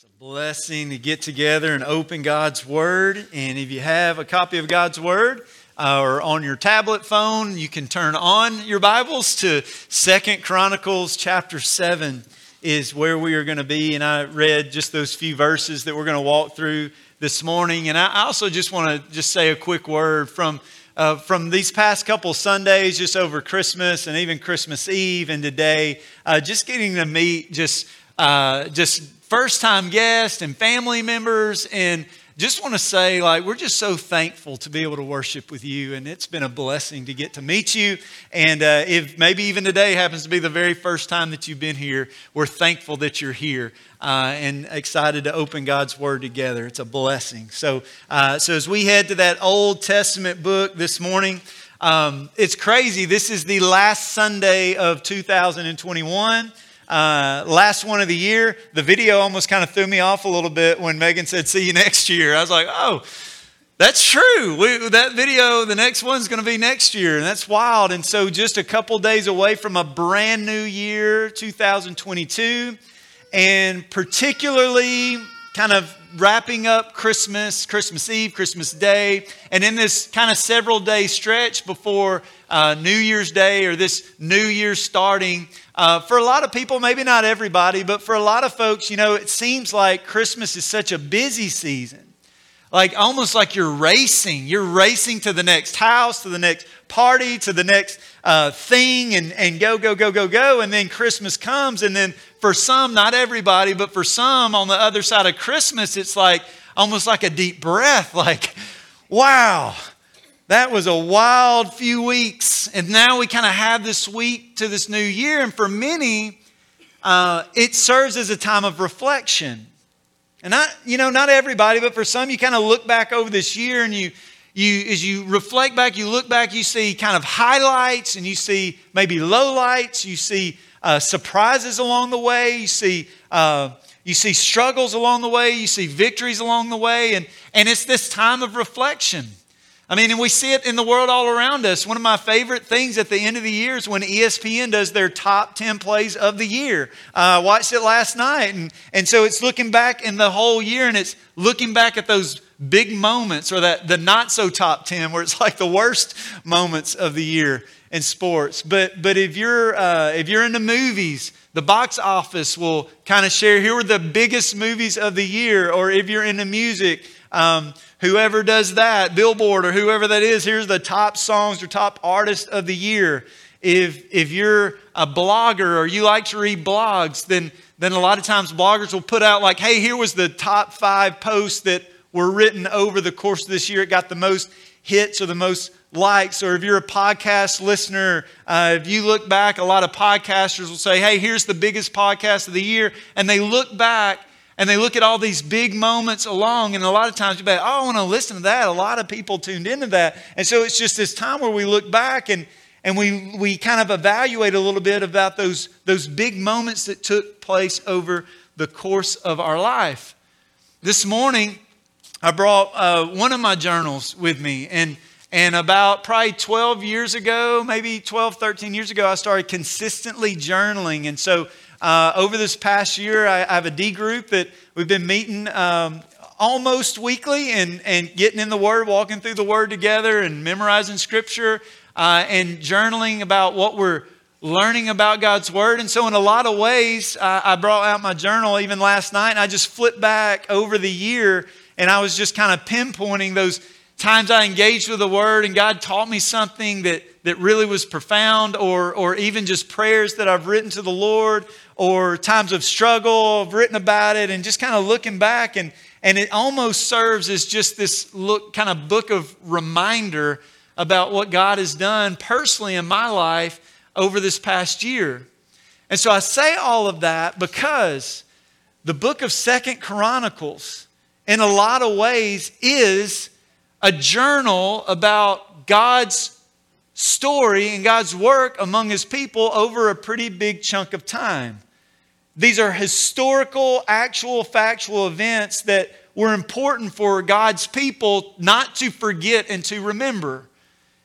It's a blessing to get together and open God's Word. And if you have a copy of God's Word or on your tablet phone, you can turn on your Bibles to 2 Chronicles chapter 7 is where we are going to be. And I read just those few verses that we're going to walk through this morning. And I also just want to just say a quick word from these past couple Sundays, just over Christmas and even Christmas Eve and today, just getting to meet just first-time guests and family members. And just want to say, like, we're just so thankful to be able to worship with you. And it's been a blessing to get to meet you. And if maybe even today happens to be the very first time that you've been here, we're thankful that you're here and excited to open God's Word together. It's a blessing. So as we head to that Old Testament book this morning, it's crazy. This is the last Sunday of 2021. Last one of the year. The video almost kind of threw me off a little bit when Megan said, "See you next year." I was like, "Oh, that's true. That video, the next one's going to be next year." And that's wild. And so just a couple days away from a brand new year, 2022. And particularly kind of wrapping up Christmas, Christmas Eve, Christmas Day. And in this kind of several day stretch before New Year's Day or this New Year starting, for a lot of people, maybe not everybody, but for a lot of folks, you know, it seems like Christmas is such a busy season. Like almost like you're racing. You're racing to the next house, to the next party, to the next thing and go, go, go, go, go. And then Christmas comes. And then for some, not everybody, but for some on the other side of Christmas, it's like almost like a deep breath. Like, wow. That was a wild few weeks. And now we kind of have this week to this new year. And for many, it serves as a time of reflection. And not everybody, but for some, you kind of look back over this year and you as you reflect back, you look back, you see kind of highlights and you see maybe lowlights. You see surprises along the way. You see struggles along the way. You see victories along the way. And it's this time of reflection. I mean, and we see it in the world all around us. One of my favorite things at the end of the year is when ESPN does their top 10 plays of the year. I watched it last night. And so it's looking back in the whole year and it's looking back at those big moments or the not so top 10 where it's like the worst moments of the year in sports. But if you're into movies, the box office will kind of share here were the biggest movies of the year. Or if you're into music, whoever does that, Billboard or whoever that is, here's the top songs or top artists of the year. If you're a blogger or you like to read blogs, then a lot of times bloggers will put out like, hey, here was the top 5 posts that were written over the course of this year. It got the most hits or the most likes. Or if you're a podcast listener, if you look back, a lot of podcasters will say, hey, here's the biggest podcast of the year. And they look back. And they look at all these big moments along. And a lot of times you'll be like, oh, I want to listen to that. A lot of people tuned into that. And so it's just this time where we look back and we kind of evaluate a little bit about those big moments that took place over the course of our life. This morning, I brought one of my journals with me. And about probably 12 years ago, maybe 12, 13 years ago, I started consistently journaling. And so over this past year, I have a D group that we've been meeting almost weekly and getting in the Word, walking through the Word together and memorizing Scripture and journaling about what we're learning about God's Word. And so in a lot of ways, I brought out my journal even last night and I just flipped back over the year and I was just kind of pinpointing those times I engaged with the Word and God taught me something that really was profound or even just prayers that I've written to the Lord or times of struggle, I've written about it and just kind of looking back and it almost serves as just this look kind of book of reminder about what God has done personally in my life over this past year. And so I say all of that because the book of 2 Chronicles in a lot of ways is a journal about God's story and God's work among His people over a pretty big chunk of time. These are historical, actual, factual events that were important for God's people not to forget and to remember.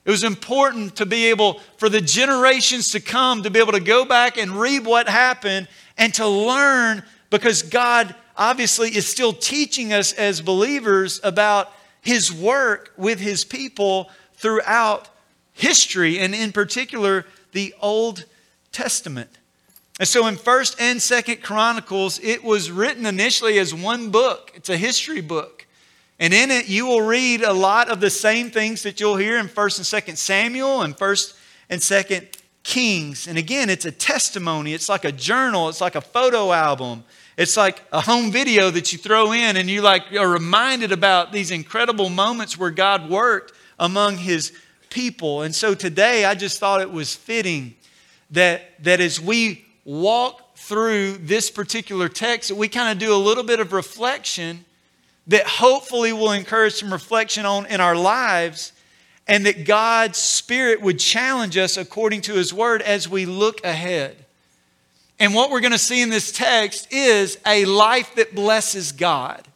It was important to be able, for the generations to come, to be able to go back and read what happened and to learn because God obviously is still teaching us as believers about his work with his people throughout history, and in particular, the Old Testament. And so in 1st and 2nd Chronicles, it was written initially as one book. It's a history book. And in it, you will read a lot of the same things that you'll hear in 1st and 2nd Samuel and 1st and 2nd Kings. And again, it's a testimony. It's like a journal. It's like a photo album. It's like a home video that you throw in and you are reminded about these incredible moments where God worked among his people. And so today, I just thought it was fitting that as we walk through this particular text, that we kind of do a little bit of reflection that hopefully will encourage some reflection on in our lives, and that God's Spirit would challenge us according to his word as we look ahead. And what we're going to see in this text is a life that blesses God.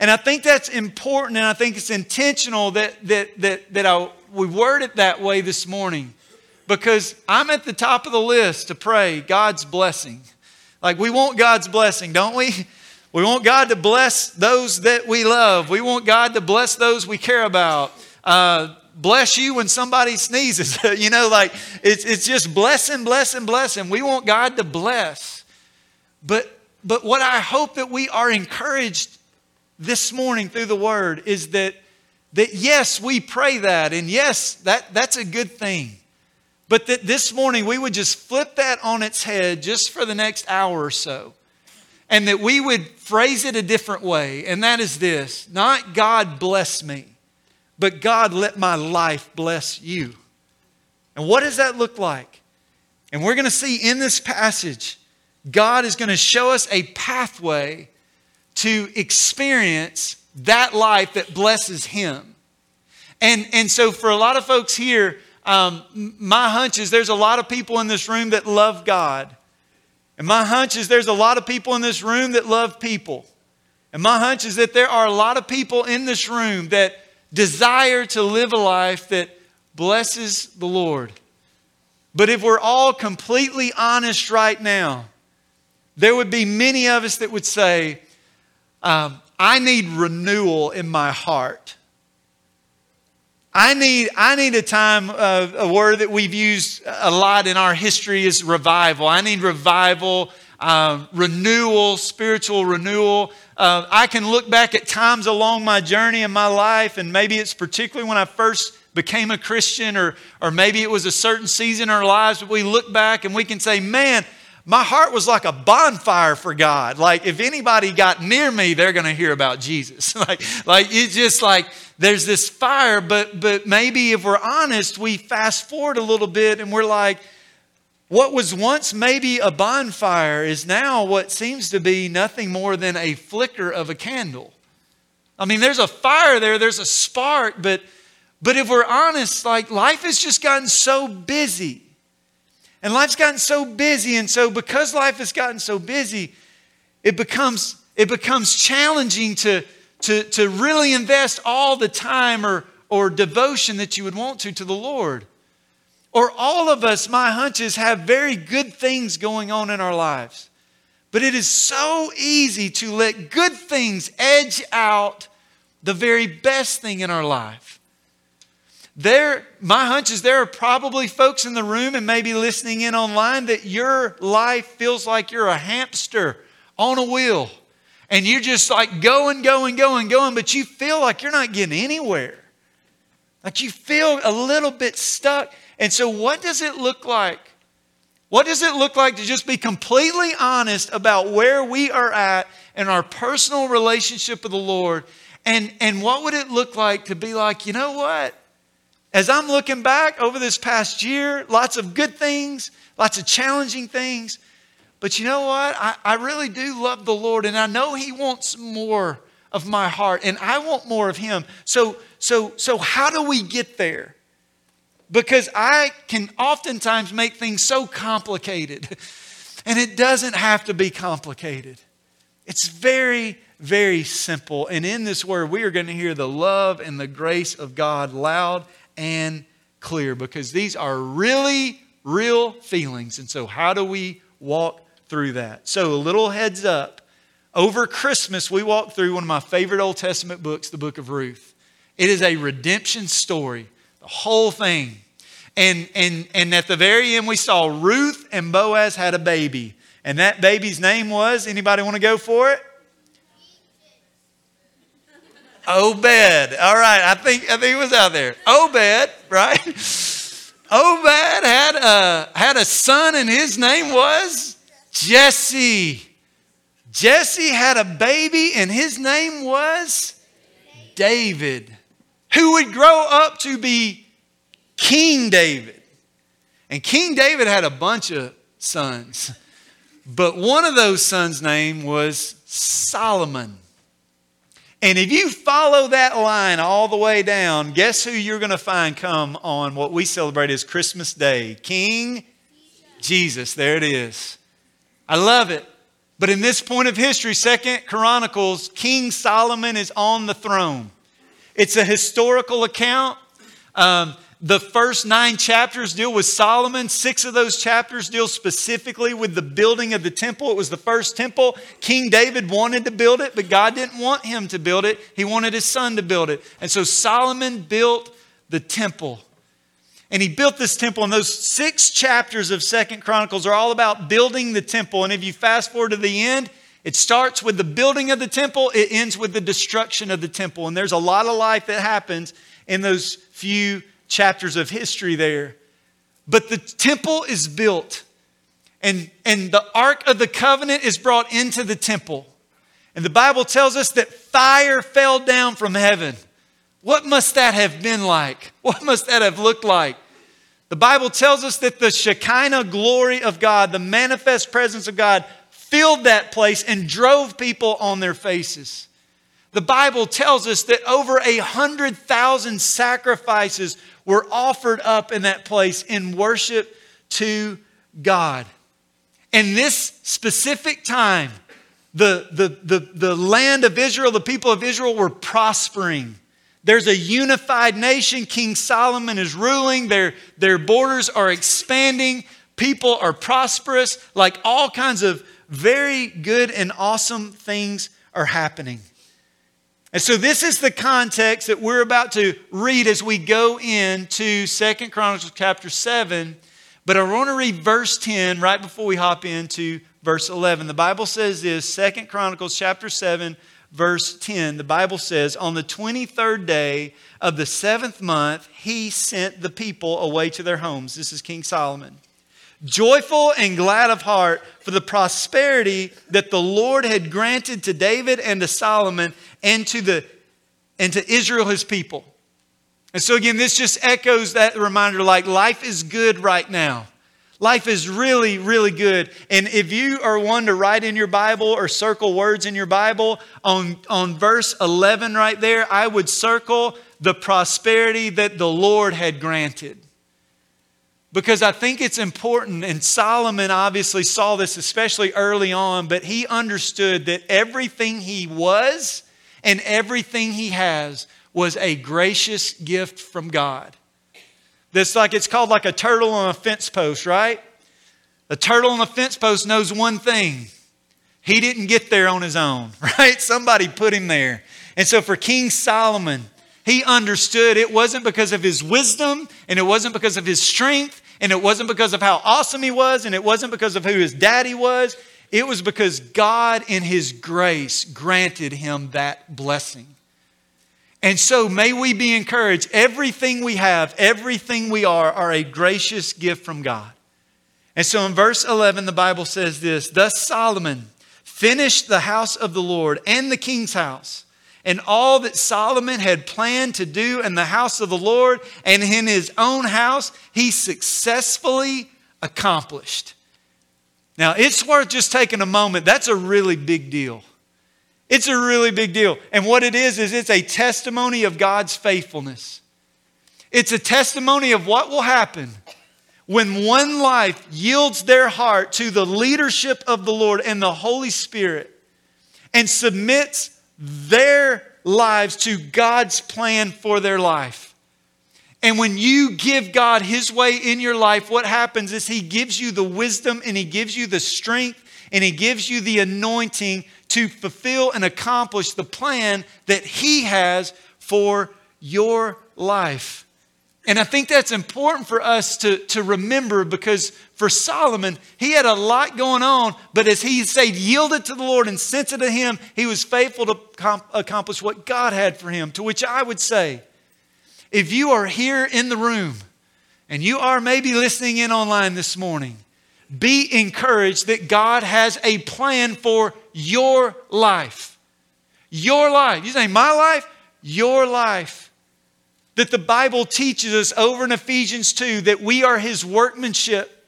And I think that's important, and I think it's intentional that we word it that way this morning, because I'm at the top of the list to pray God's blessing. Like, we want God's blessing, don't we? We want God to bless those that we love. We want God to bless those we care about. Bless you when somebody sneezes. It's just blessing, blessing, blessing. We want God to bless. But what I hope that we are encouraged this morning through the word is that yes, we pray that, and yes, that's a good thing. But that this morning we would just flip that on its head just for the next hour or so. And that we would phrase it a different way. And that is this: not God bless me, but God, let my life bless you. And what does that look like? And we're going to see in this passage, God is going to show us a pathway to experience that life that blesses him. And so for a lot of folks here, my hunch is there's a lot of people in this room that love God. And my hunch is there's a lot of people in this room that love people. And my hunch is that there are a lot of people in this room that desire to live a life that blesses the Lord. But if we're all completely honest right now, there would be many of us that would say, I need renewal in my heart. I need a time, a word that we've used a lot in our history is revival. I need revival, renewal, spiritual renewal. I can look back at times along my journey in my life, and maybe it's particularly when I first became a Christian, or maybe it was a certain season in our lives, but we look back and we can say, man, my heart was like a bonfire for God. Like, if anybody got near me, they're going to hear about Jesus. like it's just like there's this fire, but maybe if we're honest, we fast forward a little bit and we're like, what was once maybe a bonfire is now what seems to be nothing more than a flicker of a candle. I mean, there's a fire there, there's a spark, but if we're honest, like, life has just gotten so busy. And life's gotten so busy, and so because life has gotten so busy, it becomes challenging to really invest all the time or devotion that you would want to the Lord. Or all of us, my hunch is, have very good things going on in our lives. But it is so easy to let good things edge out the very best thing in our life. My hunch is there are probably folks in the room and maybe listening in online that your life feels like you're a hamster on a wheel. And you're just like going, but you feel like you're not getting anywhere. Like, you feel a little bit stuck. And so what does it look like? What does it look like to just be completely honest about where we are at in our personal relationship with the Lord? And what would it look like to be like, you know what? As I'm looking back over this past year, lots of good things, lots of challenging things. But you know what? I really do love the Lord, and I know he wants more of my heart, and I want more of him. So how do we get there? Because I can oftentimes make things so complicated. And it doesn't have to be complicated. It's very, very simple. And in this word, we are going to hear the love and the grace of God loud and clear, because these are really real feelings. And so how do we walk through that? So a little heads up. Over Christmas, we walked through one of my favorite Old Testament books, the book of Ruth. It is a redemption story, the whole thing. And at the very end, we saw Ruth and Boaz had a baby. And that baby's name was, anybody want to go for it? Obed. All right. I think it was out there. Obed, right? Obed had a son and his name was Jesse. Jesse had a baby and his name was David, who would grow up to be King David. And King David had a bunch of sons, but one of those sons' name was Solomon. And if you follow that line all the way down, guess who you're going to find come on what we celebrate as Christmas Day? King Jesus. There it is. I love it. But in this point of history, 2 Chronicles, King Solomon is on the throne. It's a historical account. The first 9 chapters deal with Solomon. 6 of those chapters deal specifically with the building of the temple. It was the first temple. King David wanted to build it, but God didn't want him to build it. He wanted his son to build it. And so Solomon built the temple. And he built this temple. And those 6 chapters of 2 Chronicles are all about building the temple. And if you fast forward to the end, it starts with the building of the temple. It ends with the destruction of the temple. And there's a lot of life that happens in those few chapters of history there. But the temple is built. And the Ark of the Covenant is brought into the temple. And the Bible tells us that fire fell down from heaven. What must that have been like? What must that have looked like? The Bible tells us that the Shekinah glory of God, the manifest presence of God, filled that place and drove people on their faces. The Bible tells us that over 100,000 sacrifices were offered up in that place in worship to God. And this specific time, the land of Israel, the people of Israel were prospering. There's a unified nation. King Solomon is ruling. Their borders are expanding. People are prosperous. Like all kinds of very good and awesome things are happening. And so this is the context that we're about to read as we go into 2 Chronicles chapter 7. But I want to read verse 10 right before we hop into verse 11. The Bible says this, 2 Chronicles chapter 7, verse 10. The Bible says, on the 23rd day of the 7th month, he sent the people away to their homes. This is King Solomon. Joyful and glad of heart for the prosperity that the Lord had granted to David and to Solomon and to Israel, his people. And so again, this just echoes that reminder, like life is good right now. Life is really, really good. And if you are one to write in your Bible or circle words in your Bible, on verse 11 right there, I would circle the prosperity that the Lord had granted. Because I think it's important, and Solomon obviously saw this especially early on, but he understood that everything he was and everything he has was a gracious gift from God. That's like, it's called like a turtle on a fence post, right? A turtle on a fence post knows one thing. He didn't get there on his own, right? Somebody put him there. And so for King Solomon, he understood it wasn't because of his wisdom, and it wasn't because of his strength, and it wasn't because of how awesome he was, and it wasn't because of who his daddy was. It was because God in his grace granted him that blessing. And so may we be encouraged. Everything we have, everything we are a gracious gift from God. And so in verse 11, the Bible says this, thus Solomon finished the house of the Lord and the king's house, and all that Solomon had planned to do in the house of the Lord and in his own house, he successfully accomplished. Now, it's worth just taking a moment. That's a really big deal. It's a really big deal. And what it is it's a testimony of God's faithfulness. It's a testimony of what will happen when one life yields their heart to the leadership of the Lord and the Holy Spirit and submits their lives to God's plan for their life. And when you give God his way in your life, what happens is he gives you the wisdom and he gives you the strength and he gives you the anointing to fulfill and accomplish the plan that He has for your life. And I think that's important for us to remember, because for Solomon, he had a lot going on, but as he said, yielded to the Lord and sent it to Him, he was faithful to accomplish what God had for him. To which I would say, if you are here in the room and you are maybe listening in online this morning, be encouraged that God has a plan for your life. Your life. You say, my life? Your life. That the Bible teaches us over in Ephesians 2 that we are His workmanship,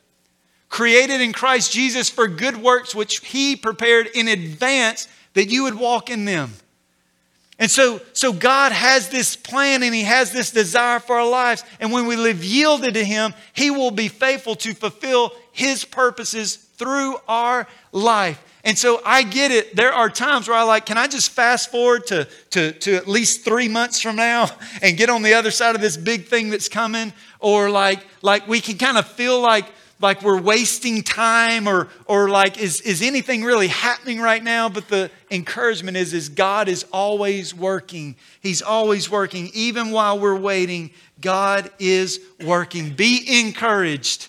created in Christ Jesus for good works, which He prepared in advance that you would walk in them. And so God has this plan and He has this desire for our lives. And when we live yielded to Him, He will be faithful to fulfill His purposes through our life. And so I get it. There are times where I can I just fast forward to at least 3 months from now and get on the other side of this big thing that's coming? Or like we can kind of feel like we're wasting time, or is anything really happening right now? But the encouragement is God is always working. He's always working. Even while we're waiting, God is working. Be encouraged.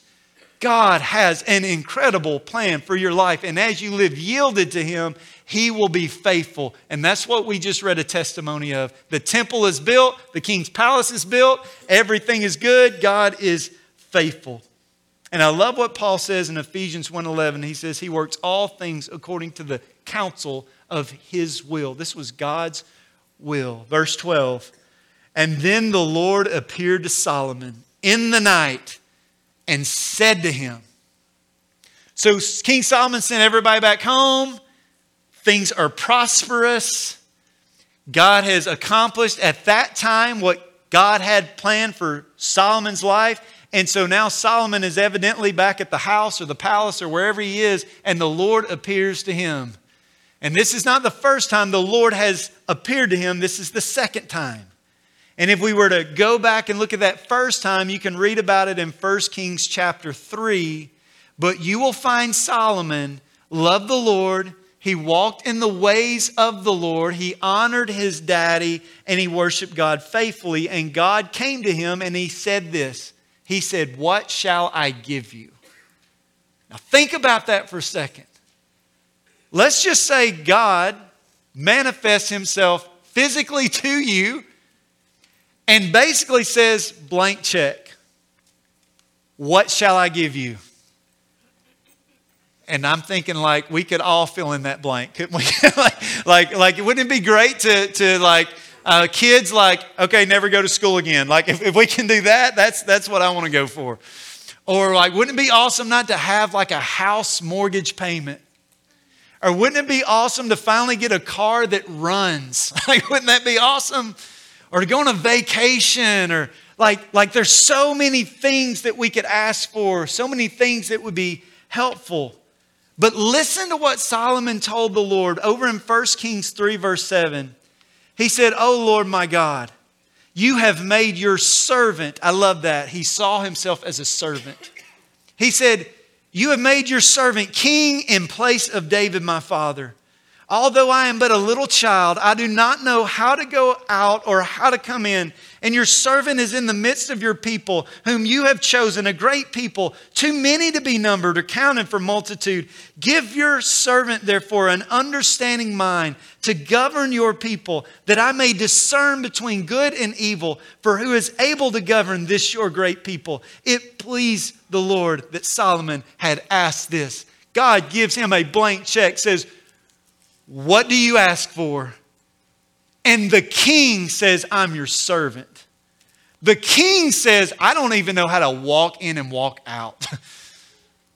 God has an incredible plan for your life. And as you live yielded to Him, He will be faithful. And that's what we just read a testimony of. The temple is built. The king's palace is built. Everything is good. God is faithful. And I love what Paul says in Ephesians 1:11. He says He works all things according to the counsel of His will. This was God's will. Verse 12. And then the Lord appeared to Solomon in the night and said to him. So King Solomon sent everybody back home. Things are prosperous. God has accomplished at that time what God had planned for Solomon's life. And so now Solomon is evidently back at the house or the palace or wherever he is, and the Lord appears to him. And this is not the first time the Lord has appeared to him. This is the second time. And if we were to go back and look at that first time, you can read about it in 1 Kings chapter 3. But you will find Solomon loved the Lord. He walked in the ways of the Lord. He honored his daddy and he worshiped God faithfully. And God came to him and He said this. He said, "What shall I give you?" Now think about that for a second. Let's just say God manifests Himself physically to you and basically says, blank check. What shall I give you? And I'm thinking we could all fill in that blank, couldn't we? Wouldn't it be great to kids okay, never go to school again. If we can do that, that's what I want to go for. Or wouldn't it be awesome not to have a house mortgage payment? Or wouldn't it be awesome to finally get a car that runs? Wouldn't that be awesome? Or to go on a vacation, or there's so many things that we could ask for, so many things that would be helpful. But listen to what Solomon told the Lord over in 1 Kings 3, verse 7. He said, "O Lord my God, You have made Your servant." I love that. He saw himself as a servant. He said, "You have made Your servant king in place of David my father. Although I am but a little child, I do not know how to go out or how to come in. And Your servant is in the midst of Your people, whom You have chosen, a great people, too many to be numbered or counted for multitude. Give Your servant, therefore, an understanding mind to govern Your people, that I may discern between good and evil. For who is able to govern this Your great people?" It pleased the Lord that Solomon had asked this. God gives him a blank check, says, "What do you ask for?" And the king says, "I'm Your servant." The king says, "I don't even know how to walk in and walk out."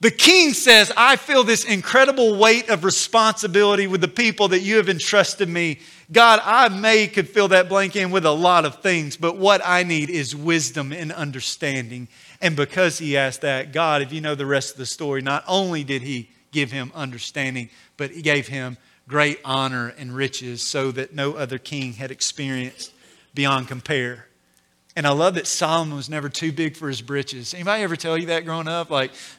The king says, "I feel this incredible weight of responsibility with the people that You have entrusted me. God, I could fill that blank in with a lot of things, but what I need is wisdom and understanding." And because he asked that, God, if you know the rest of the story, not only did He give him understanding, but He gave him great honor and riches, so that no other king had experienced beyond compare. And I love that Solomon was never too big for his britches. Anybody ever tell you that growing up?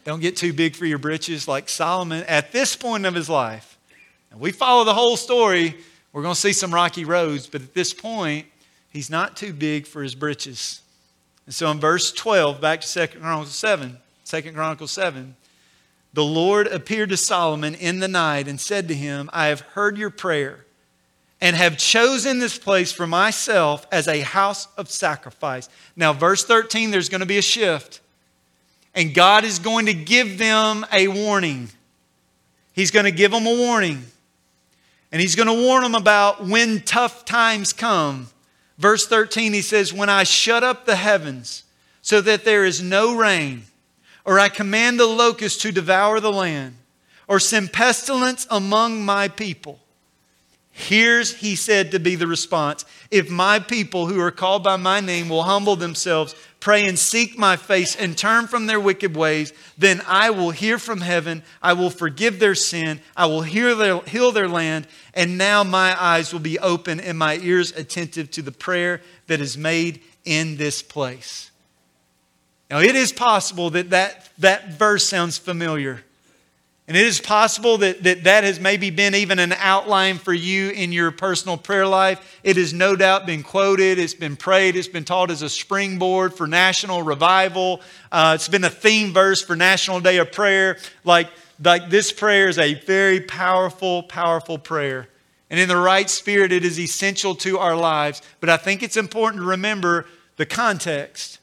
Don't get too big for your britches. Solomon, at this point of his life, And we follow the whole story, we're going to see some rocky roads, but at this point, he's not too big for his britches. And so in verse 12, back to 2 Chronicles 7, the Lord appeared to Solomon in the night and said to him, I have heard your prayer and have chosen this place for myself as a house of sacrifice. Now, verse 13, there's going to be a shift. And God is going to give them a warning. He's going to give them a warning. And he's going to warn them about when tough times come. Verse 13, he says, when I shut up the heavens so that there is no rain, or I command the locust to devour the land, or send pestilence among my people. Here's, he said, to be the response. If my people who are called by my name will humble themselves, pray and seek my face and turn from their wicked ways, then I will hear from heaven. I will forgive their sin. I will heal their land. And now my eyes will be open and my ears attentive to the prayer that is made in this place. Now it is possible that verse sounds familiar. And it is possible that has maybe been even an outline for you in your personal prayer life. It has no doubt been quoted. It's been prayed. It's been taught as a springboard for national revival. It's been a theme verse for National Day of Prayer. Like this prayer is a very powerful, powerful prayer. And in the right spirit, it is essential to our lives. But I think it's important to remember the context,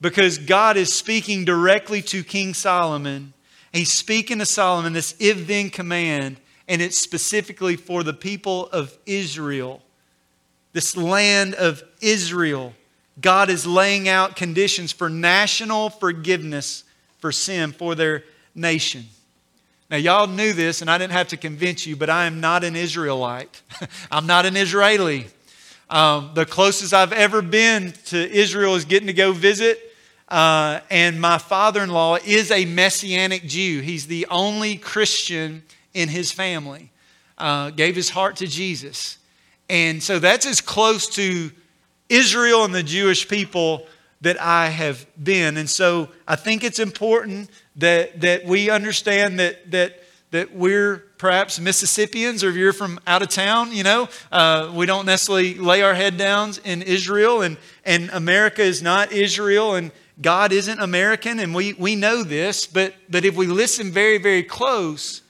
because God is speaking directly to King Solomon. He's speaking to Solomon, this if-then command, and it's specifically for the people of Israel. This land of Israel. God is laying out conditions for national forgiveness for sin for their nation. Now, y'all knew this, and I didn't have to convince you, but I am not an Israelite. I'm not an Israeli. The closest I've ever been to Israel is getting to go visit. And my father-in-law is a Messianic Jew. He's the only Christian in his family. Gave his heart to Jesus. And so that's as close to Israel and the Jewish people that I have been. And so I think it's important that we understand that we're perhaps Mississippians, or if you're from out of town, we don't necessarily lay our head down in Israel, and America is not Israel, and God isn't American, and we know this, but if we listen very, very close,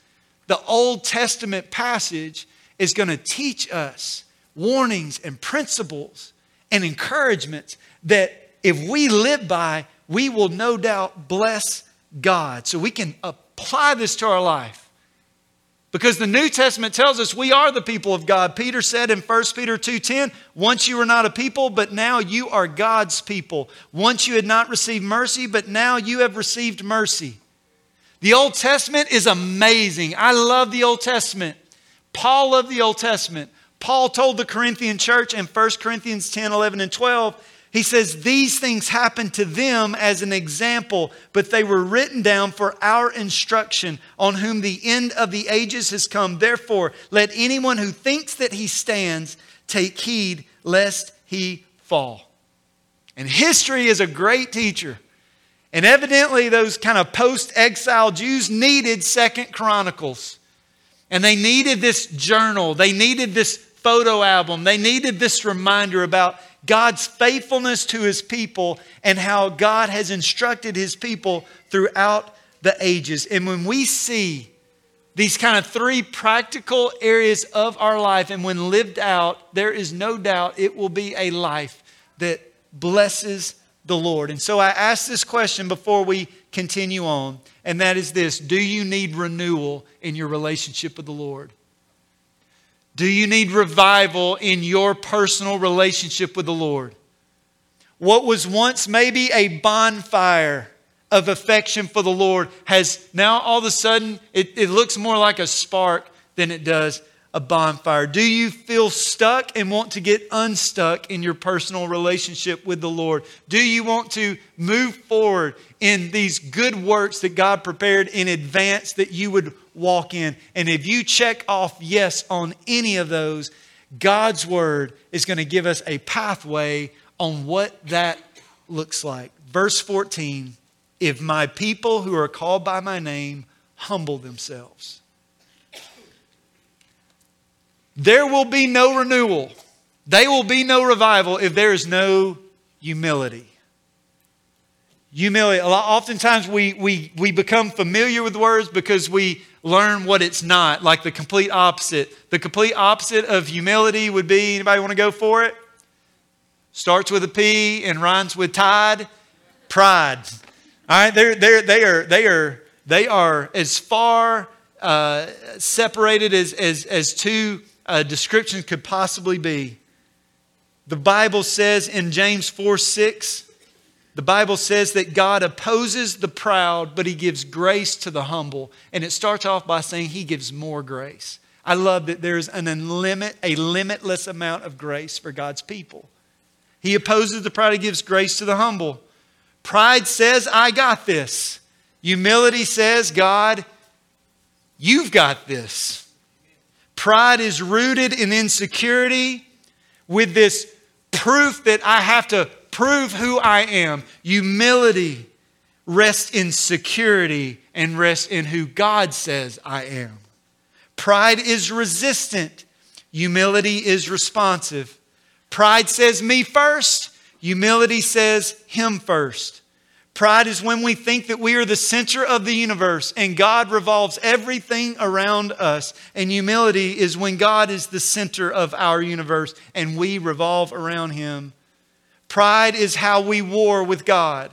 the Old Testament passage is going to teach us warnings and principles and encouragements that if we live by, we will no doubt bless God. So we can apply this to our life. Because the New Testament tells us we are the people of God. Peter said in 1 Peter 2:10, once you were not a people, but now you are God's people. Once you had not received mercy, but now you have received mercy. The Old Testament is amazing. I love the Old Testament. Paul loved the Old Testament. Paul told the Corinthian church in 1 Corinthians 10, 11, and 12, he says, these things happened to them as an example, but they were written down for our instruction, on whom the end of the ages has come. Therefore, let anyone who thinks that he stands take heed lest he fall. And history is a great teacher. And evidently those kind of post-exile Jews needed 2 Chronicles. And they needed this journal. They needed this photo album. They needed this reminder about God's faithfulness to his people and how God has instructed his people throughout the ages. And when we see these kind of three practical areas of our life, and when lived out, there is no doubt it will be a life that blesses the Lord. And so I ask this question before we continue on, and that is this: do you need renewal in your relationship with the Lord? Do you need revival in your personal relationship with the Lord? What was once maybe a bonfire of affection for the Lord has now all of a sudden, it looks more like a spark than it does a bonfire. Do you feel stuck and want to get unstuck in your personal relationship with the Lord? Do you want to move forward in these good works that God prepared in advance that you would walk in? And if you check off yes on any of those, God's word is going to give us a pathway on what that looks like. Verse 14, if my people who are called by my name humble themselves. There will be no renewal. There will be no revival if there is no humility. Humility. Oftentimes we become familiar with words because we learn what it's not, like the complete opposite. The complete opposite of humility would be, anybody want to go for it? Starts with a P and rhymes with tide, pride. All right, they are as far separated as two descriptions could possibly be. The Bible says in James 4:6, the Bible says that God opposes the proud, but He gives grace to the humble. And it starts off by saying He gives more grace. I love that there is a limitless amount of grace for God's people. He opposes the proud, He gives grace to the humble. Pride says, I got this. Humility says, God, you've got this. Pride is rooted in insecurity with this proof that I have to prove who I am. Humility rests in security and rests in who God says I am. Pride is resistant. Humility is responsive. Pride says me first. Humility says Him first. Pride is when we think that we are the center of the universe and God revolves everything around us. And humility is when God is the center of our universe and we revolve around Him. Pride is how we war with God.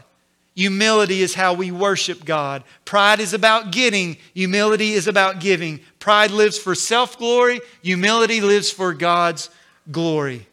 Humility is how we worship God. Pride is about getting. Humility is about giving. Pride lives for self-glory. Humility lives for God's glory.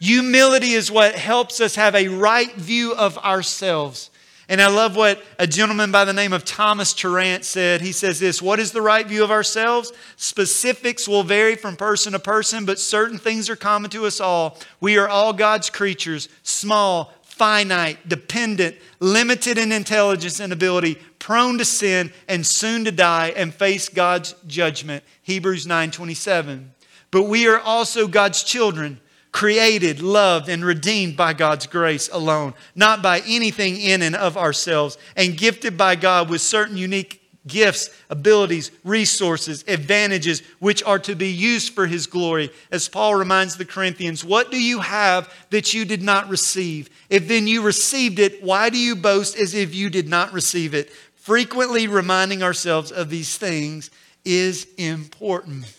Humility is what helps us have a right view of ourselves. And I love what a gentleman by the name of Thomas Tarrant said. He says this, what is the right view of ourselves? Specifics will vary from person to person, but certain things are common to us all. We are all God's creatures, small, finite, dependent, limited in intelligence and ability, prone to sin and soon to die and face God's judgment. Hebrews 9:27. But we are also God's children, created, loved, and redeemed by God's grace alone, not by anything in and of ourselves, and gifted by God with certain unique gifts, abilities, resources, advantages, which are to be used for His glory. As Paul reminds the Corinthians, what do you have that you did not receive? If then you received it, why do you boast as if you did not receive it? Frequently reminding ourselves of these things is important.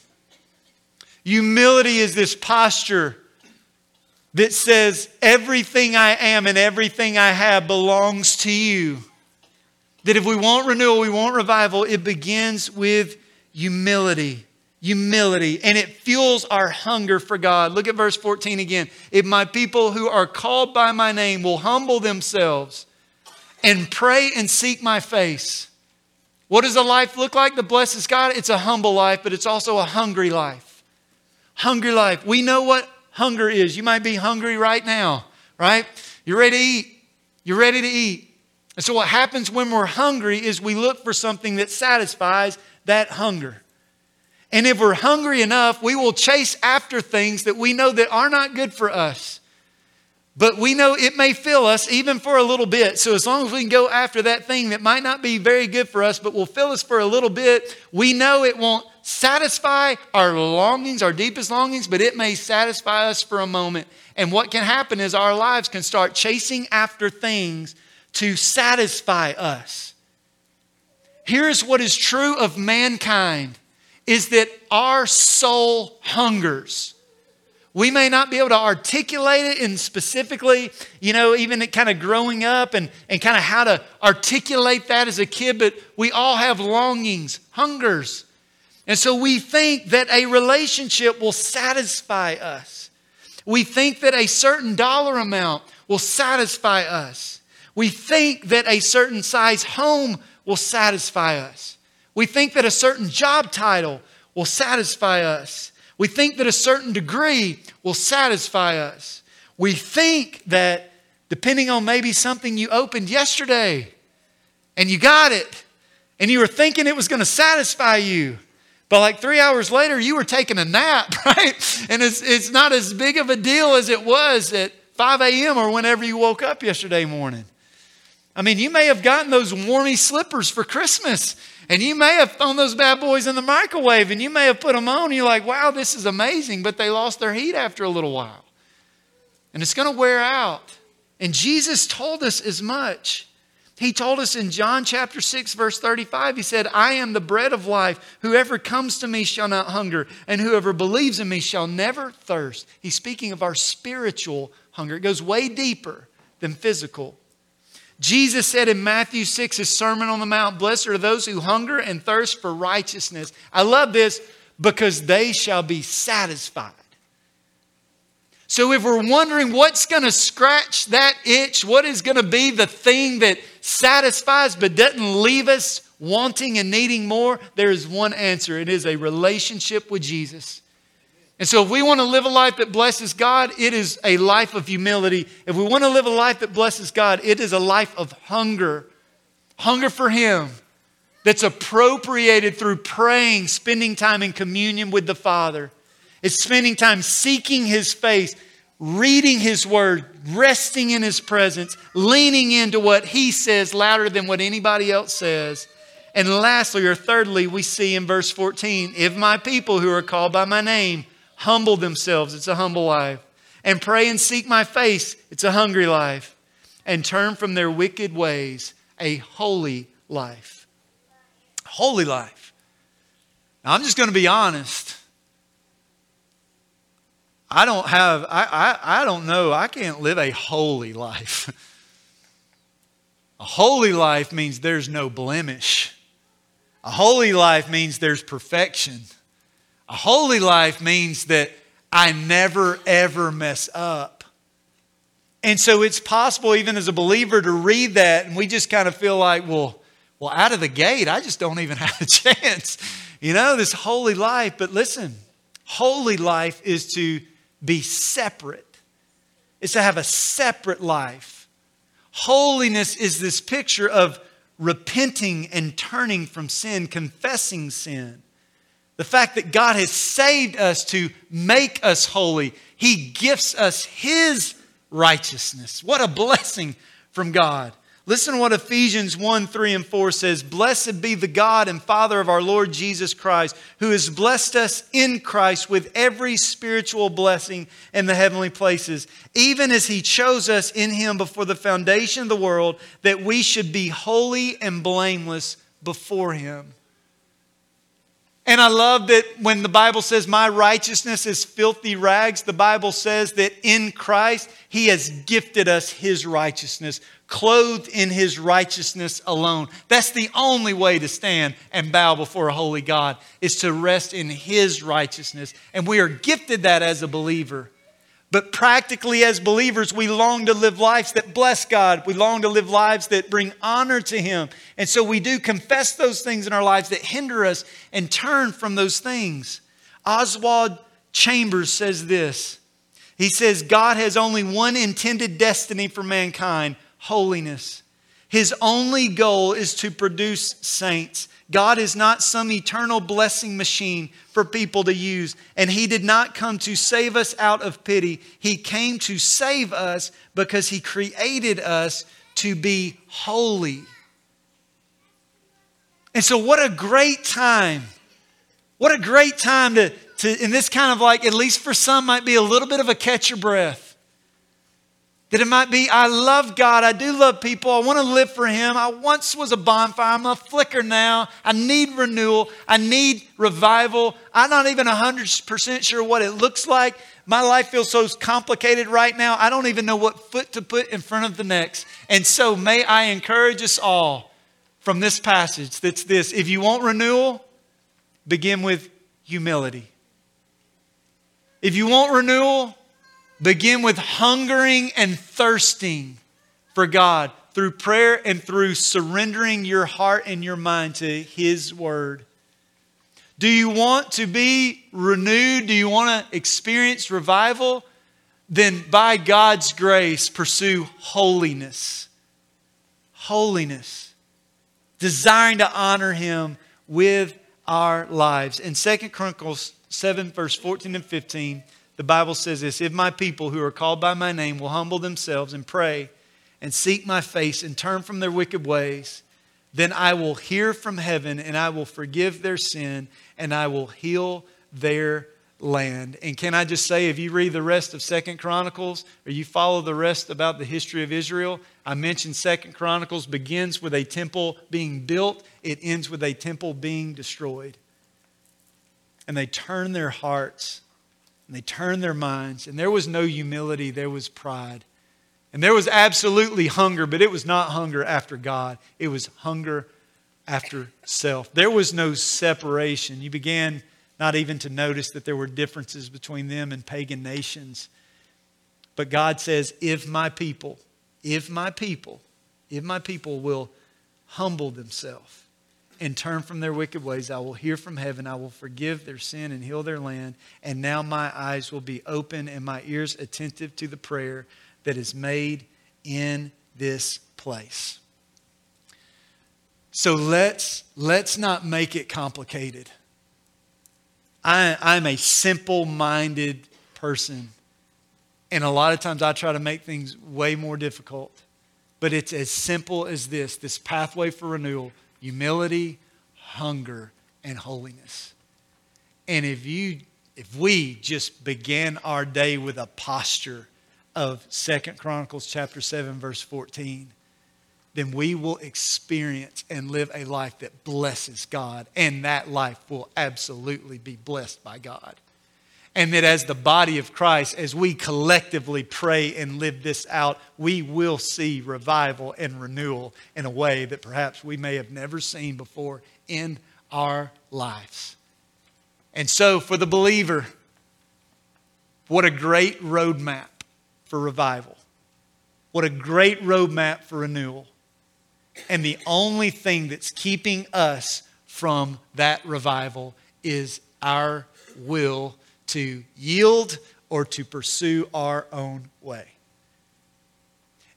Humility is this posture that says everything I am and everything I have belongs to you. That if we want renewal, we want revival, it begins with humility. Humility. And it fuels our hunger for God. Look at verse 14 again. If my people who are called by my name will humble themselves and pray and seek my face. What does a life look like that blesses God? It's a humble life, but it's also a hungry life. Hungry life. We know what hunger is. You might be hungry right now, right? You're ready to eat. You're ready to eat. And so what happens when we're hungry is we look for something that satisfies that hunger. And if we're hungry enough, we will chase after things that we know that are not good for us. But we know it may fill us even for a little bit. So as long as we can go after that thing that might not be very good for us, but will fill us for a little bit, we know it won't satisfy our longings, our deepest longings, but it may satisfy us for a moment. And what can happen is our lives can start chasing after things to satisfy us. Here's what is true of mankind, is that our soul hungers. We may not be able to articulate it in specifically, even kind of growing up and kind of how to articulate that as a kid, but we all have longings, hungers. And so we think that a relationship will satisfy us. We think that a certain dollar amount will satisfy us. We think that a certain size home will satisfy us. We think that a certain job title will satisfy us. We think that a certain degree will satisfy us. We think that depending on maybe something you opened yesterday and you got it and you were thinking it was going to satisfy you, but like 3 hours later, you were taking a nap, right? And it's not as big of a deal as it was at 5 a.m. or whenever you woke up yesterday morning. I mean, you may have gotten those warmy slippers for Christmas And you may have thrown those bad boys in the microwave and you may have put them on. And you're like, wow, this is amazing. But they lost their heat after a little while. And it's going to wear out. And Jesus told us as much. He told us in John chapter 6, verse 35, he said, I am the bread of life. Whoever comes to me shall not hunger, and whoever believes in me shall never thirst. He's speaking of our spiritual hunger. It goes way deeper than physical. Jesus said in Matthew 6, his Sermon on the Mount, blessed are those who hunger and thirst for righteousness. I love this, because they shall be satisfied. So if we're wondering what's going to scratch that itch, what is going to be the thing that satisfies but doesn't leave us wanting and needing more, there is one answer. It is a relationship with Jesus. And so if we want to live a life that blesses God, it is a life of humility. If we want to live a life that blesses God, it is a life of hunger. Hunger for Him that's appropriated through praying, spending time in communion with the Father. It's spending time seeking His face, reading His Word, resting in His presence, leaning into what He says louder than what anybody else says. And lastly, or thirdly, we see in verse 14, if my people who are called by my name humble themselves, it's a humble life, and pray and seek my face, it's a hungry life, and turn from their wicked ways, a holy life. Holy life. Now, I'm just going to be honest. I don't know. I can't live a holy life. A holy life means there's no blemish. A holy life means there's perfection. A holy life means that I never, ever mess up. And so it's possible even as a believer to read that and we just kind of feel like, well, out of the gate, I just don't even have a chance. You know, this holy life. But listen, holy life is to be separate. It's to have a separate life. Holiness is this picture of repenting and turning from sin, confessing sin. The fact that God has saved us to make us holy. He gifts us His righteousness. What a blessing from God. Listen to what Ephesians 1, 3, and 4 says. Blessed be the God and Father of our Lord Jesus Christ, who has blessed us in Christ with every spiritual blessing in the heavenly places, even as He chose us in Him before the foundation of the world, that we should be holy and blameless before Him. And I love that when the Bible says my righteousness is filthy rags, the Bible says that in Christ, He has gifted us His righteousness, clothed in His righteousness alone. That's the only way to stand and bow before a holy God, is to rest in His righteousness. And we are gifted that as a believer. But practically as believers, we long to live lives that bless God. We long to live lives that bring honor to Him. And so we do confess those things in our lives that hinder us and turn from those things. Oswald Chambers says this. He says, God has only one intended destiny for mankind, holiness. His only goal is to produce saints. God is not some eternal blessing machine for people to use. And He did not come to save us out of pity. He came to save us because He created us to be holy. And so what a great time. What a great time to in this kind of like, at least for some, might be a little bit of a catch your breath. That it might be, I love God, I do love people, I want to live for Him. I once was a bonfire, I'm a flicker now. I need renewal, I need revival. I'm not even 100% sure what it looks like. My life feels so complicated right now, I don't even know what foot to put in front of the next. And so may I encourage us all from this passage that's this. If you want renewal, begin with humility. If you want renewal, begin with hungering and thirsting for God through prayer and through surrendering your heart and your mind to His Word. Do you want to be renewed? Do you want to experience revival? Then by God's grace, pursue holiness. Holiness. Desiring to honor Him with our lives. In 2 Chronicles 7, verse 14 and 15, the Bible says this, if my people who are called by my name will humble themselves and pray and seek my face and turn from their wicked ways, then I will hear from heaven and I will forgive their sin and I will heal their land. And can I just say, if you read the rest of 2 Chronicles or you follow the rest about the history of Israel, I mentioned 2 Chronicles begins with a temple being built. It ends with a temple being destroyed. And they turned their hearts and they turned their minds. And there was no humility. There was pride. And there was absolutely hunger, but it was not hunger after God. It was hunger after self. There was no separation. You began not even to notice that there were differences between them and pagan nations. But God says, if my people will humble themselves and turn from their wicked ways, I will hear from heaven. I will forgive their sin and heal their land. And now my eyes will be open and my ears attentive to the prayer that is made in this place. So let's not make it complicated. I'm a simple-minded person. And a lot of times I try to make things way more difficult. But it's as simple as this pathway for renewal: humility, hunger, and holiness. And if we just began our day with a posture of 2 Chronicles chapter 7 verse 14, then we will experience and live a life that blesses God. And that life will absolutely be blessed by God. And that as the body of Christ, as we collectively pray and live this out, we will see revival and renewal in a way that perhaps we may have never seen before in our lives. And so for the believer, what a great roadmap for revival. What a great roadmap for renewal. And the only thing that's keeping us from that revival is our will to yield or to pursue our own way.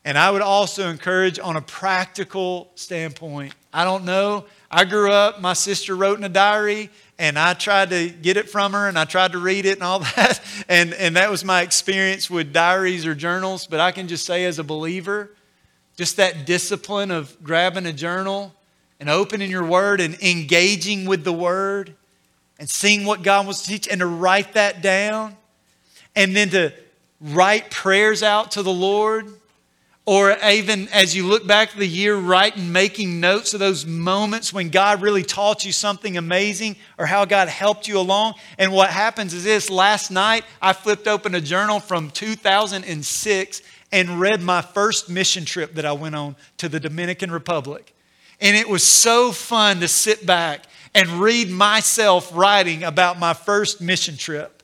And I would also encourage, on a practical standpoint, I don't know, I grew up, my sister wrote in a diary and I tried to get it from her and I tried to read it and all that. And that was my experience with diaries or journals. But I can just say, as a believer, just that discipline of grabbing a journal and opening your word and engaging with the word and seeing what God wants to teach and to write that down and then to write prayers out to the Lord. Or even as you look back to the year, writing, making notes of those moments when God really taught you something amazing or how God helped you along. And what happens is this: last night I flipped open a journal from 2006 and read my first mission trip that I went on to the Dominican Republic. And it was so fun to sit back and read myself writing about my first mission trip.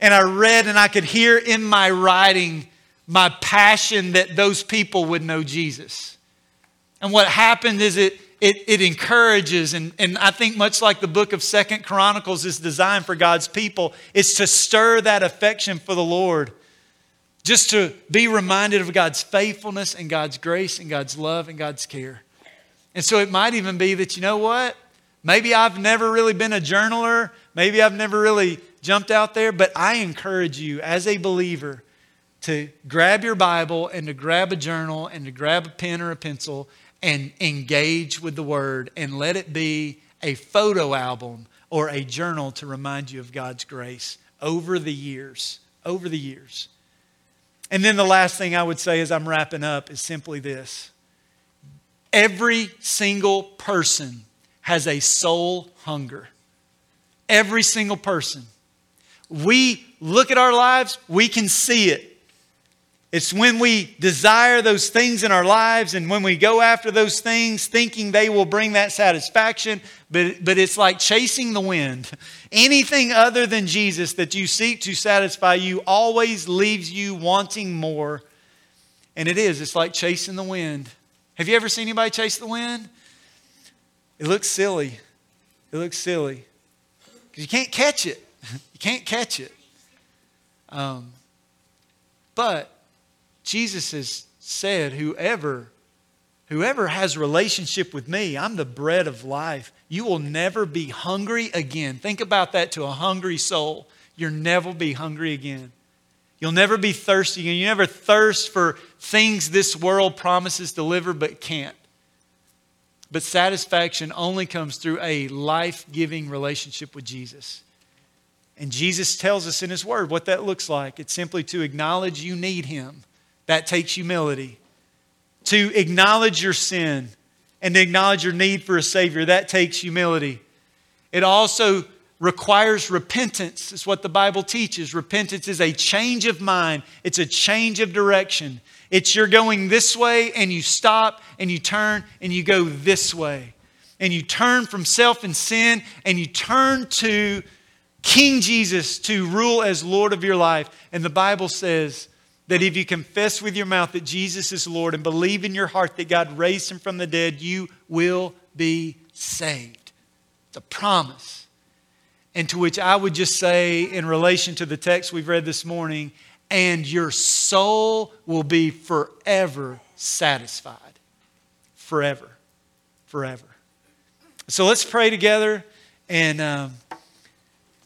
And I read and I could hear in my writing my passion that those people would know Jesus. And what happened is it encourages, and I think much like the book of 2 Chronicles is designed for God's people, it's to stir that affection for the Lord. Just to be reminded of God's faithfulness and God's grace and God's love and God's care. And so it might even be that, you know what? Maybe I've never really been a journaler. Maybe I've never really jumped out there. But I encourage you as a believer to grab your Bible and to grab a journal and to grab a pen or a pencil and engage with the Word and let it be a photo album or a journal to remind you of God's grace over the years. And then the last thing I would say as I'm wrapping up is simply this: every single person has a soul hunger. Every single person. We look at our lives, we can see it. It's when we desire those things in our lives and when we go after those things thinking they will bring that satisfaction. But it's like chasing the wind. Anything other than Jesus that you seek to satisfy you always leaves you wanting more. And it's like chasing the wind. Have you ever seen anybody chase the wind? It looks silly. 'Cause you can't catch it. But Jesus has said, whoever has relationship with me, I'm the bread of life. You will never be hungry again. Think about that to a hungry soul. You'll never be hungry again. You'll never be thirsty again. You never thirst for things this world promises to deliver but can't. But satisfaction only comes through a life-giving relationship with Jesus. And Jesus tells us in His Word what that looks like. It's simply to acknowledge you need Him. That takes humility. To acknowledge your sin and to acknowledge your need for a Savior, that takes humility. It also requires repentance. It's what the Bible teaches. Repentance is a change of mind. It's a change of direction. It's you're going this way and you stop and you turn and you go this way. And you turn from self and sin and you turn to King Jesus to rule as Lord of your life. And the Bible says that if you confess with your mouth that Jesus is Lord and believe in your heart that God raised Him from the dead, you will be saved. It's a promise. And to which I would just say in relation to the text we've read this morning, and your soul will be forever satisfied. Forever. Forever. So let's pray together. And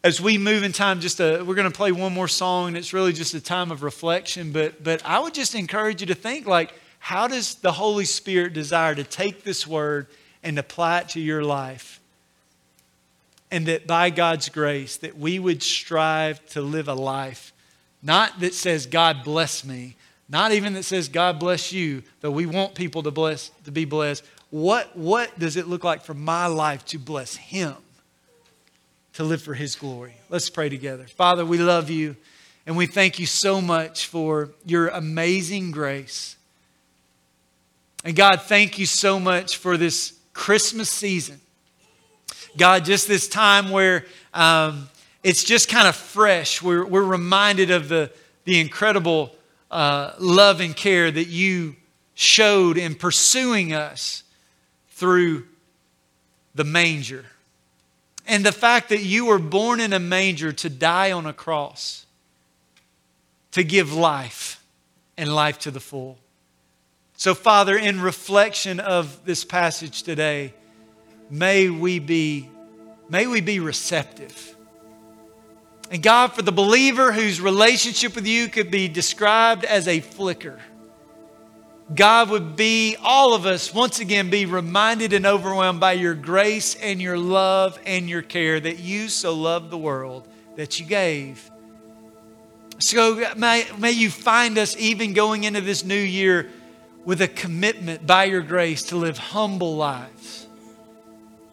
as we move in time, we're going to play one more song. And it's really just a time of reflection. But I would just encourage you to think, like, how does the Holy Spirit desire to take this word and apply it to your life? And that by God's grace, that we would strive to live a life not that says, God bless me. Not even that says, God bless you. Though we want people to be blessed. What does it look like for my life to bless Him? To live for His glory. Let's pray together. Father, we love You. And we thank You so much for Your amazing grace. And God, thank You so much for this Christmas season. God, just this time where it's just kind of fresh. We're reminded of the incredible love and care that You showed in pursuing us through the manger. And the fact that You were born in a manger to die on a cross, to give life and life to the full. So, Father, in reflection of this passage today, may we be receptive. And God, for the believer whose relationship with You could be described as a flicker, God, all of us, once again, be reminded and overwhelmed by Your grace and Your love and Your care, that You so loved the world that You gave. So may You find us even going into this new year with a commitment by Your grace to live humble lives.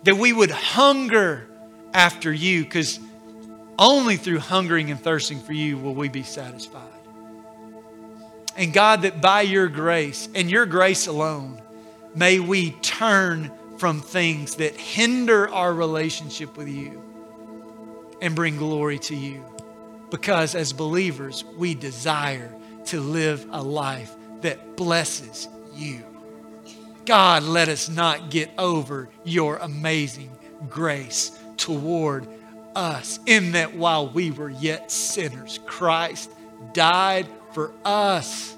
That we would hunger after You, because only through hungering and thirsting for You will we be satisfied. And God, that by Your grace and Your grace alone, may we turn from things that hinder our relationship with You and bring glory to You. Because as believers, we desire to live a life that blesses You. God, let us not get over Your amazing grace toward us, in that while we were yet sinners, Christ died for us.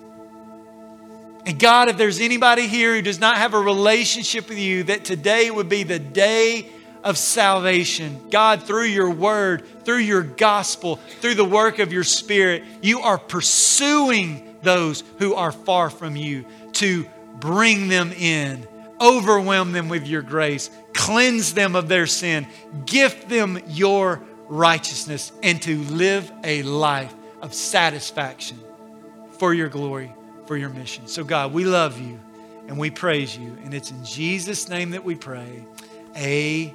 And God, if there's anybody here who does not have a relationship with You, that today would be the day of salvation. God, through Your word, through Your gospel, through the work of Your Spirit, You are pursuing those who are far from You to bring them in. Overwhelm them with Your grace. Cleanse them of their sin. Gift them Your righteousness, and to live a life of satisfaction for Your glory, for Your mission. So God, we love You and we praise You. And it's in Jesus' name that we pray. Amen.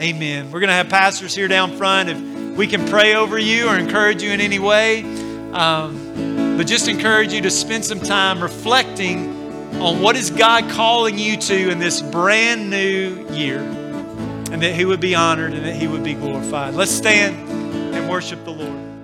Amen. We're going to have pastors here down front. If we can pray over you or encourage you in any way. But just encourage you to spend some time reflecting on what is God calling you to in this brand new year, and that He would be honored and that He would be glorified. Let's stand and worship the Lord.